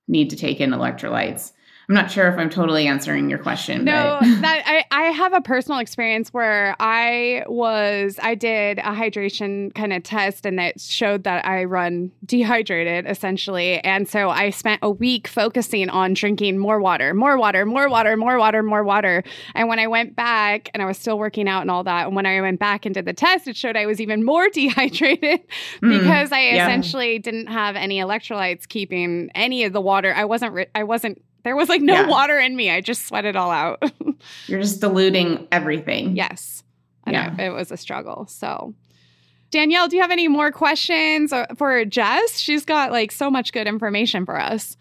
need to take in electrolytes. I'm not sure if I'm totally answering your question. No, but. that, I, I have a personal experience where I was, I did a hydration kind of test and it showed that I run dehydrated essentially. And so I spent a week focusing on drinking more water, more water, more water, more water, more water. And when I went back and I was still working out and all that, and when I went back and did the test, it showed I was even more dehydrated mm, because I yeah. essentially didn't have any electrolytes keeping any of the water. I wasn't, ri- I wasn't, There was like no yeah. water in me. I just sweat it all out. You're just diluting everything. Yes. I yeah. know. It was a struggle. So Danielle, do you have any more questions for Jess? She's got like so much good information for us.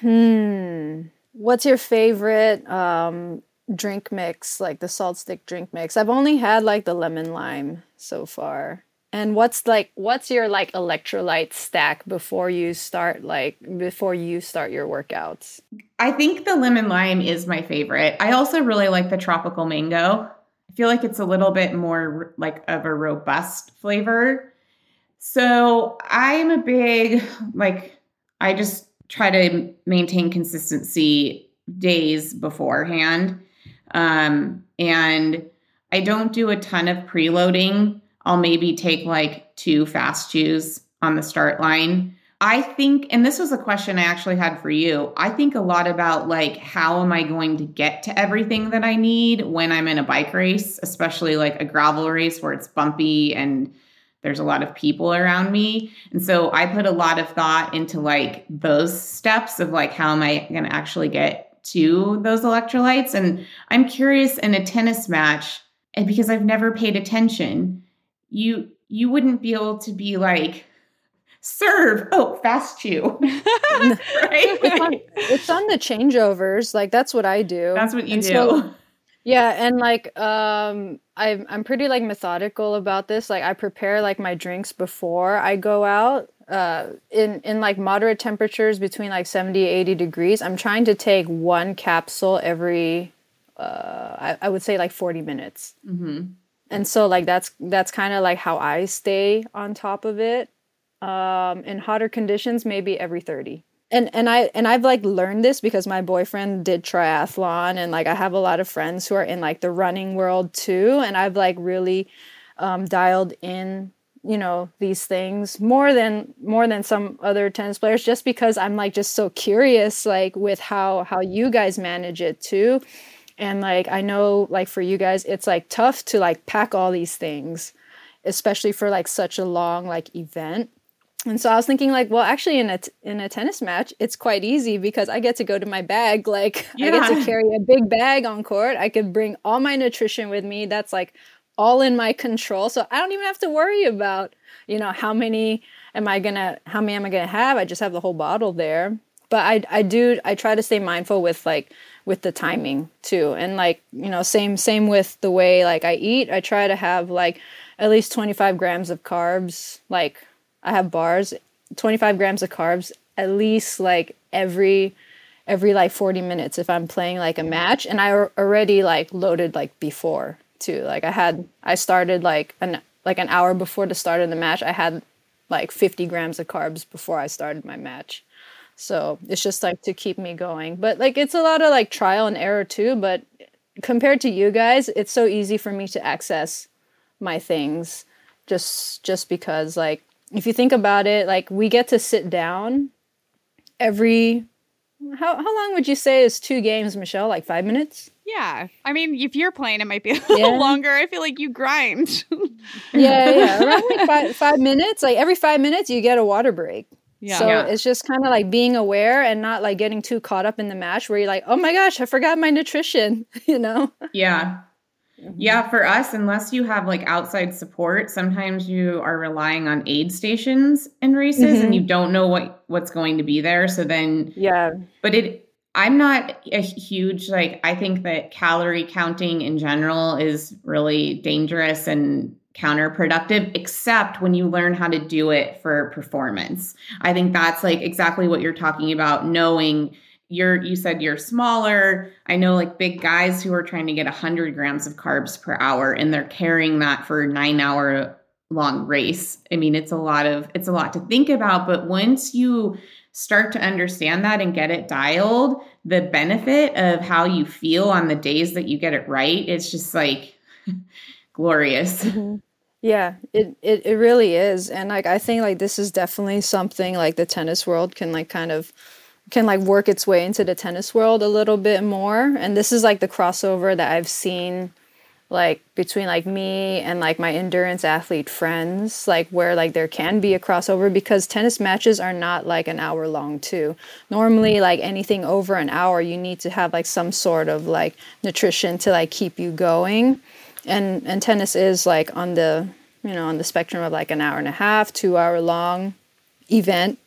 Hmm. What's your favorite um, drink mix? Like the Salt Stick drink mix? I've only had like the lemon lime so far. And what's like, what's your like electrolyte stack before you start, like before you start your workouts? I think the lemon lime is my favorite. I also really like the tropical mango. I feel like it's a little bit more like of a robust flavor. So I'm a big, like, I just try to maintain consistency days beforehand. Um, and I don't do a ton of preloading. I'll maybe take like two fast chews on the start line. I think, and this was a question I actually had for you. I think a lot about like, how am I going to get to everything that I need when I'm in a bike race, especially like a gravel race where it's bumpy and there's a lot of people around me. And so I put a lot of thought into like those steps of like, how am I going to actually get to those electrolytes? And I'm curious in a tennis match, and because I've never paid attention, you you wouldn't be able to be like, serve, oh, fast chew. Right? It's on, it's on the changeovers. Like, that's what I do. That's what you and do. So, yeah, and like, um, I'm, I'm pretty like methodical about this. Like, I prepare like my drinks before I go out. Uh, in, in like moderate temperatures between like seventy, eighty degrees, I'm trying to take one capsule every, uh, I, I would say like forty minutes. Mm-hmm. And so, like, that's that's kind of, like, how I stay on top of it. Um, in hotter conditions, maybe every thirty. And and, I, and I've, like, learned this because my boyfriend did triathlon. And, like, I have a lot of friends who are in, like, the running world, too. And I've, like, really um, dialed in, you know, these things more than more than some other tennis players. Just because I'm, like, just so curious, like, with how, how you guys manage it, too. And, like, I know, like, for you guys, it's, like, tough to, like, pack all these things, especially for, like, such a long, like, event. And so I was thinking, like, well, actually, in a, t- in a tennis match, it's quite easy because I get to go to my bag. Like, yeah. I get to carry a big bag on court. I could bring all my nutrition with me. That's, like, all in my control. So I don't even have to worry about, you know, how many am I going to – how many am I going to have? I just have the whole bottle there. But I, I do – I try to stay mindful with, like – with the timing too. And like, you know, same, same with the way like I eat, I try to have like at least twenty-five grams of carbs. Like I have bars, twenty-five grams of carbs, at least like every, every like forty minutes if I'm playing like a match. And I already like loaded like before too. Like I had, I started like an, like an hour before the start of the match. I had like fifty grams of carbs before I started my match. So it's just like to keep me going. But like it's a lot of like trial and error too. But compared to you guys, it's so easy for me to access my things just just because like if you think about it, like we get to sit down every how how long would you say is two games, Michelle? Like five minutes? Yeah. I mean, if you're playing, it might be a little yeah. longer. I feel like you grind. yeah, yeah. Around like five, five minutes. Like every five minutes you get a water break. Yeah. So yeah. It's just kind of like being aware and not like getting too caught up in the match where you're like, oh my gosh, I forgot my nutrition, you know? Yeah. Yeah. For us, unless you have like outside support, sometimes you are relying on aid stations in races mm-hmm. and you don't know what, what's going to be there. So then, yeah, but it, I'm not a huge, like, I think that calorie counting in general is really dangerous and counterproductive, except when you learn how to do it for performance. I think that's like exactly what you're talking about. Knowing you're, you said you're smaller. I know like big guys who are trying to get a hundred grams of carbs per hour and they're carrying that for a nine hour long race. I mean, it's a lot of, it's a lot to think about, but once you start to understand that and get it dialed, the benefit of how you feel on the days that you get it right, it's just like glorious. Mm-hmm. Yeah, it, it, it really is. And like, I think like this is definitely something like the tennis world can like kind of can like work its way into the tennis world a little bit more. And this is like the crossover that I've seen like between like me and like my endurance athlete friends, like where like there can be a crossover because tennis matches are not like an hour long too. Normally like anything over an hour, you need to have like some sort of like nutrition to like keep you going. And and tennis is like on the, you know, on the spectrum of like an hour and a half, two hour long event.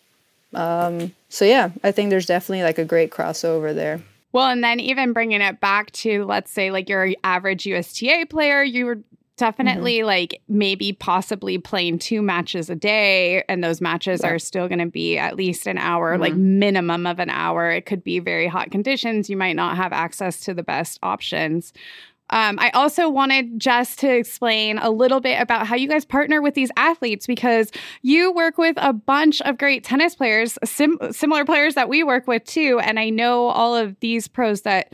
Um, so yeah, I think there's definitely like a great crossover there. Well, and then even bringing it back to, let's say, like your average U S T A player, you were definitely mm-hmm. like maybe possibly playing two matches a day. And those matches yeah. are still going to be at least an hour, mm-hmm. like minimum of an hour. It could be very hot conditions. You might not have access to the best options. Um, I also wanted Jess to explain a little bit about how you guys partner with these athletes, because you work with a bunch of great tennis players, sim- similar players that we work with too. And I know all of these pros that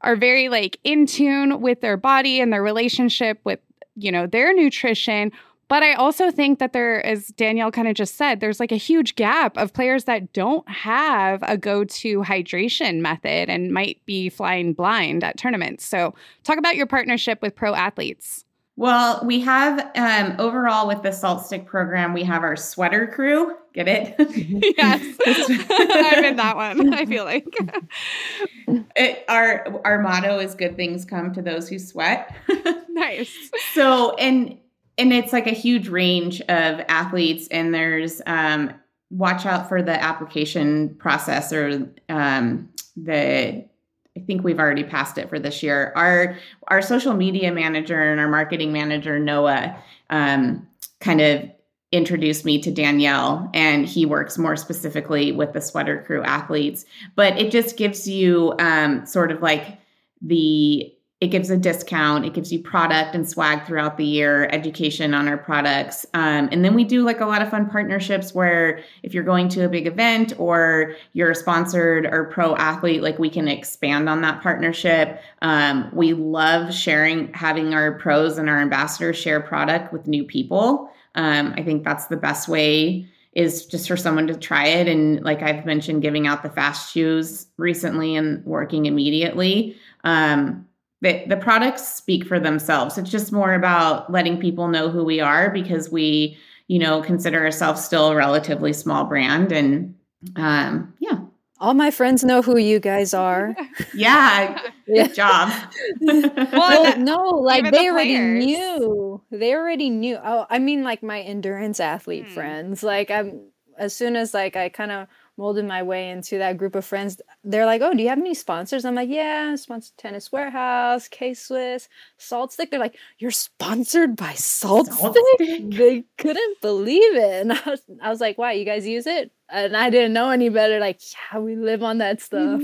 are very like in tune with their body and their relationship with, you know, their nutrition. But I also think that there, as Danielle kind of just said, there's like a huge gap of players that don't have a go-to hydration method and might be flying blind at tournaments. So talk about your partnership with pro athletes. Well, we have um, overall with the Salt Stick program, we have our sweater crew. Get it? Yes. I'm in that one, I feel like. It, our, our motto is good things come to those who sweat. Nice. So, and... And it's like a huge range of athletes, and there's um, watch out for the application process, or um, the I think we've already passed it for this year. Our our social media manager and our marketing manager Noah um, kind of introduced me to Danielle, and he works more specifically with the sweater crew athletes. But it just gives you um, sort of like the. It gives a discount. It gives you product and swag throughout the year, education on our products. Um, and then we do like a lot of fun partnerships where if you're going to a big event or you're a sponsored or pro athlete, like we can expand on that partnership. Um, we love sharing, having our pros and our ambassadors share product with new people. Um, I think that's the best way, is just for someone to try it. And like I've mentioned, giving out the fast shoes recently and working immediately. Um, The, the products speak for themselves. It's just more about letting people know who we are, because we, you know, consider ourselves still a relatively small brand. And um, yeah. All my friends know who you guys are. Yeah. Good job. Well, no, like they the already knew. They already knew. Oh, I mean, like my endurance athlete hmm. friends. Like I'm, as soon as like I kind of molded my way into that group of friends, they're like, oh, do you have any sponsors? I'm like, yeah, sponsored Tennis Warehouse, K-Swiss, Salt Stick. They're like, you're sponsored by Salt, Salt Stick? Stick? They couldn't believe it. And I was, I was like, wow, you guys use it? And I didn't know any better. Like, yeah, we live on that stuff.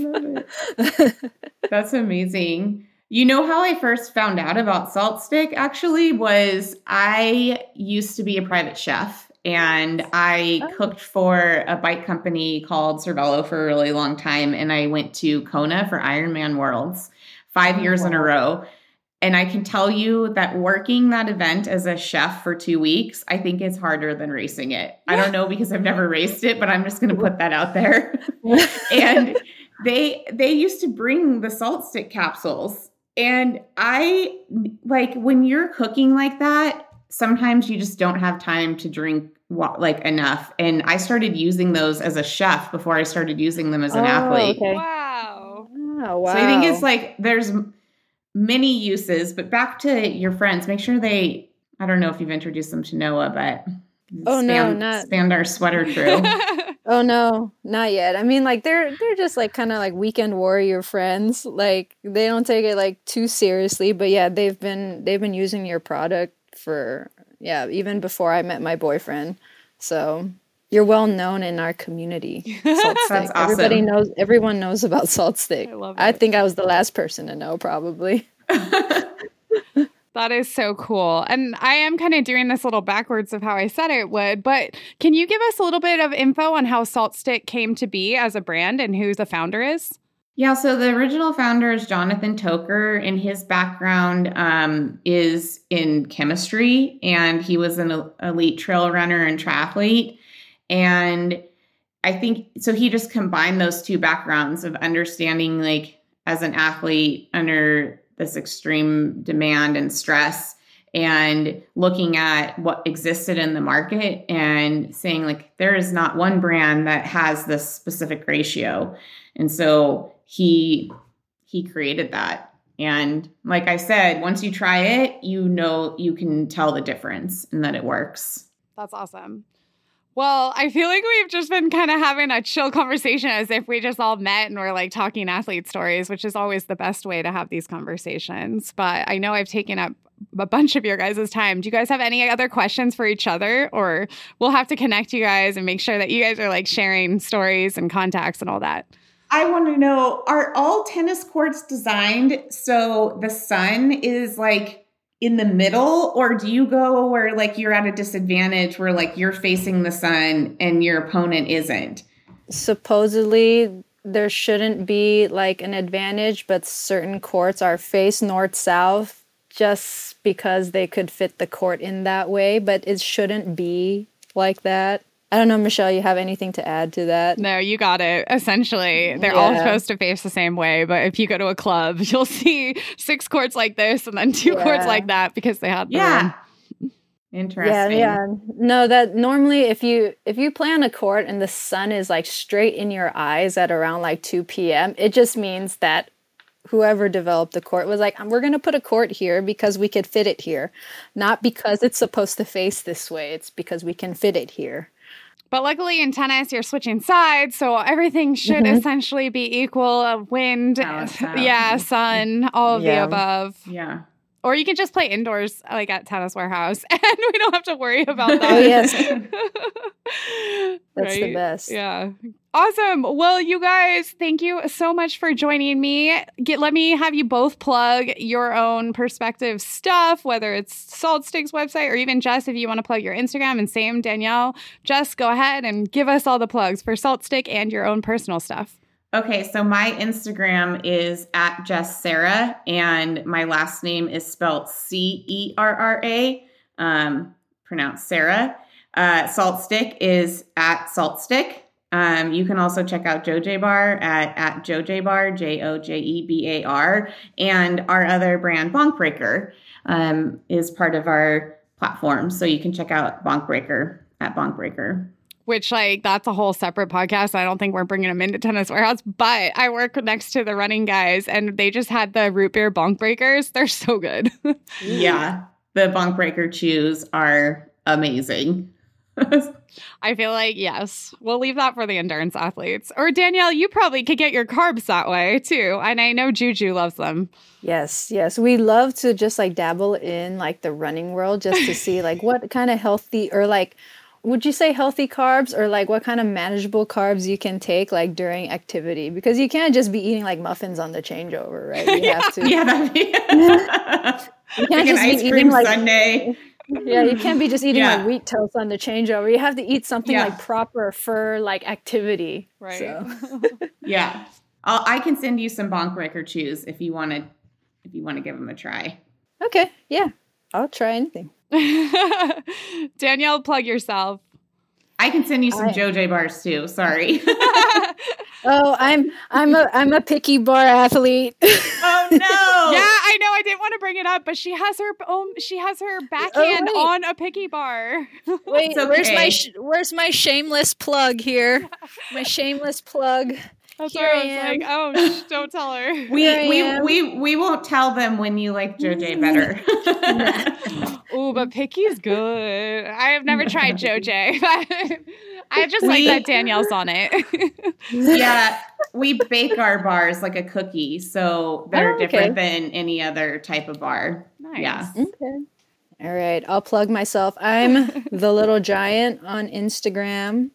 That's amazing. You know how I first found out about Salt Stick actually was I used to be a private chef. And I oh. cooked for a bike company called Cervelo for a really long time. And I went to Kona for Ironman Worlds five oh, years wow. in a row. And I can tell you that working that event as a chef for two weeks, I think is harder than racing it. Yeah. I don't know, because I've never raced it, but I'm just going to put that out there. And they they used to bring the Salt Stick capsules. And I, like, when you're cooking like that, sometimes you just don't have time to drink like enough. And I started using those as a chef before I started using them as an oh, athlete. Okay. Wow. Oh, wow. So I think it's like there's many uses, but back to your friends, make sure they, I don't know if you've introduced them to Noah, but oh, expand, no, not- expand our sweater crew. Oh no, not yet. I mean, like they're they're just like kind of like weekend warrior friends. Like they don't take it like too seriously, but yeah, they've been they've been using your product for yeah even before I met my boyfriend, so you're well known in our community. Salt Stick. That's awesome. Everybody knows everyone knows about Salt Stick. I, love I think I was the last person to know, probably. That is so cool. And I am kind of doing this a little backwards of how I said it would, but can you give us a little bit of info on how Salt Stick came to be as a brand and who the founder is? Yeah, so the original founder is Jonathan Toker, and his background um, is in chemistry, and he was an elite trail runner and triathlete. And I think, so he just combined those two backgrounds of understanding, like, as an athlete under this extreme demand and stress, and looking at what existed in the market and saying, like, there is not one brand that has this specific ratio. And so he, he created that. And like I said, once you try it, you know, you can tell the difference and that it works. That's awesome. Well, I feel like we've just been kind of having a chill conversation as if we just all met and we're like talking athlete stories, which is always the best way to have these conversations. But I know I've taken up a bunch of your guys' time. Do you guys have any other questions for each other? Or we'll have to connect you guys and make sure that you guys are like sharing stories and contacts and all that. I want to know, are all tennis courts designed so the sun is like in the middle, or do you go where like you're at a disadvantage where like you're facing the sun and your opponent isn't? Supposedly there shouldn't be like an advantage, but certain courts are face north-south just because they could fit the court in that way, but it shouldn't be like that. I don't know, Michelle, you have anything to add to that? No, you got it. Essentially, they're yeah. all supposed to face the same way. But if you go to a club, you'll see six courts like this and then two yeah. courts like that because they had the yeah. room. Interesting. Yeah, yeah. No, that normally if you if you play on a court and the sun is like straight in your eyes at around like two p.m., it just means that whoever developed the court was like, we're going to put a court here because we could fit it here. Not because it's supposed to face this way. It's because we can fit it here. But luckily in tennis, you're switching sides, so everything should mm-hmm. essentially be equal. Wind, yeah, sun, all of yeah. the above. Yeah. Or you can just play indoors, like at Tennis Warehouse, and we don't have to worry about that. Oh, yes. That's right? The best. Yeah. Awesome. Well, you guys, thank you so much for joining me. Get, let me have you both plug your own perspective stuff, whether it's Salt Stick's website or even Jess, if you want to plug your Instagram, and same Danielle. Jess, go ahead and give us all the plugs for Salt Stick and your own personal stuff. Okay, so my Instagram is at Jess Cerra, and my last name is spelled C E R R A, um, pronounced Sarah. Uh, Salt Stick is at Salt Stick. Um, you can also check out JoJo Bar at, at JoJo Bar, J O J E B A R, and our other brand, Bonk Breaker, um, is part of our platform. So you can check out Bonk Breaker at Bonk Breaker. Which, like, that's a whole separate podcast. I don't think we're bringing them into Tennis Warehouse, but I work next to the running guys, and they just had the root beer Bonk Breakers. They're so good. Yeah. The Bonk Breaker chews are amazing. I feel like, yes, we'll leave that for the endurance athletes. Or, Danielle, you probably could get your carbs that way, too. And I know Juju loves them. Yes, yes. We love to just, like, dabble in, like, the running world just to see, like, what kind of healthy or, like, would you say healthy carbs, or like what kind of manageable carbs you can take like during activity? Because you can't just be eating like muffins on the changeover, right? You yeah, have to. Yeah, that'd be... you can't like just an ice be cream eating, like, sundae. Yeah, you can't be just eating yeah. like wheat toast on the changeover. You have to eat something yeah. like proper for like activity, right? So. yeah, I'll, I can send you some Bonk Breaker chews if you want to. If you want to give them a try. Okay. Yeah, I'll try anything. Danielle, plug yourself. I can send you some I, JoJo bars too. Sorry. oh, I'm I'm a I'm a picky bar athlete. Oh no! Yeah, I know. I didn't want to bring it up, but she has her own. She has her backhand oh, on a picky bar. Wait, okay. where's my sh- where's my shameless plug here? My shameless plug. That's why I was am. like, oh, sh- don't tell her. We we, we we won't tell them when you like JoJo better. Oh, but Picky's good. I have never tried JoJo, but I just like we, that Danielle's on it. Yeah, we bake our bars like a cookie, so they're oh, okay. different than any other type of bar. Nice. Yeah. Okay. All right, I'll plug myself. I'm the Little Giant on Instagram.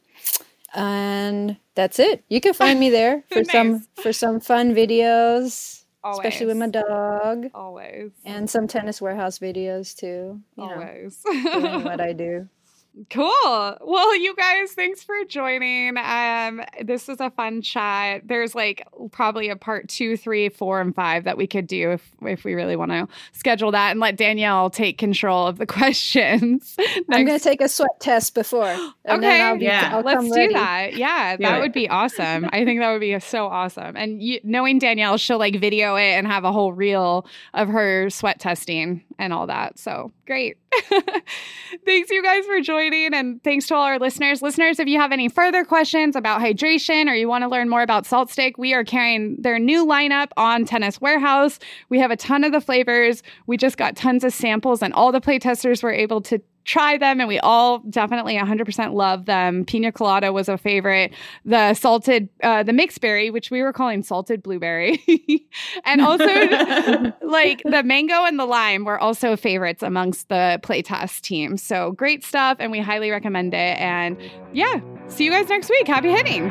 And that's it. You can find me there for nice. some for some fun videos. Always. Especially with my dog. Always. And some Tennis Warehouse videos, too. You Always. Know, doing what I do. Cool. Well, you guys, thanks for joining. Um, this is a fun chat. There's like probably a part two, three, four, and five that we could do if if we really want to schedule that and let Danielle take control of the questions. I'm going to take a sweat test before. And okay. Then I'll be, yeah. I'll Let's come do ready. That. Yeah, that yeah. would be awesome. I think that would be so awesome. And you, knowing Danielle, she'll like video it and have a whole reel of her sweat testing and all that. So great. Thanks you guys for joining, and thanks to all our listeners. Listeners, if you have any further questions about hydration or you want to learn more about Salt Stick, we are carrying their new lineup on Tennis Warehouse. We have a ton of the flavors. We just got tons of samples, and all the playtesters were able to try them, and we all definitely one hundred percent love them. Pina colada was a favorite. The salted, uh, the mixed berry, which we were calling salted blueberry. And also like the mango and the lime were also favorites amongst the playtest team. So great stuff, and we highly recommend it. And yeah, see you guys next week. Happy hitting.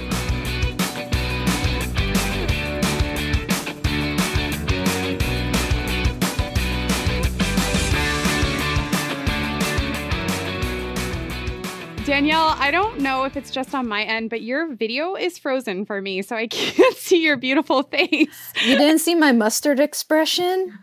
Danielle, I don't know if it's just on my end, but your video is frozen for me, so I can't see your beautiful face. You didn't see my mustard expression?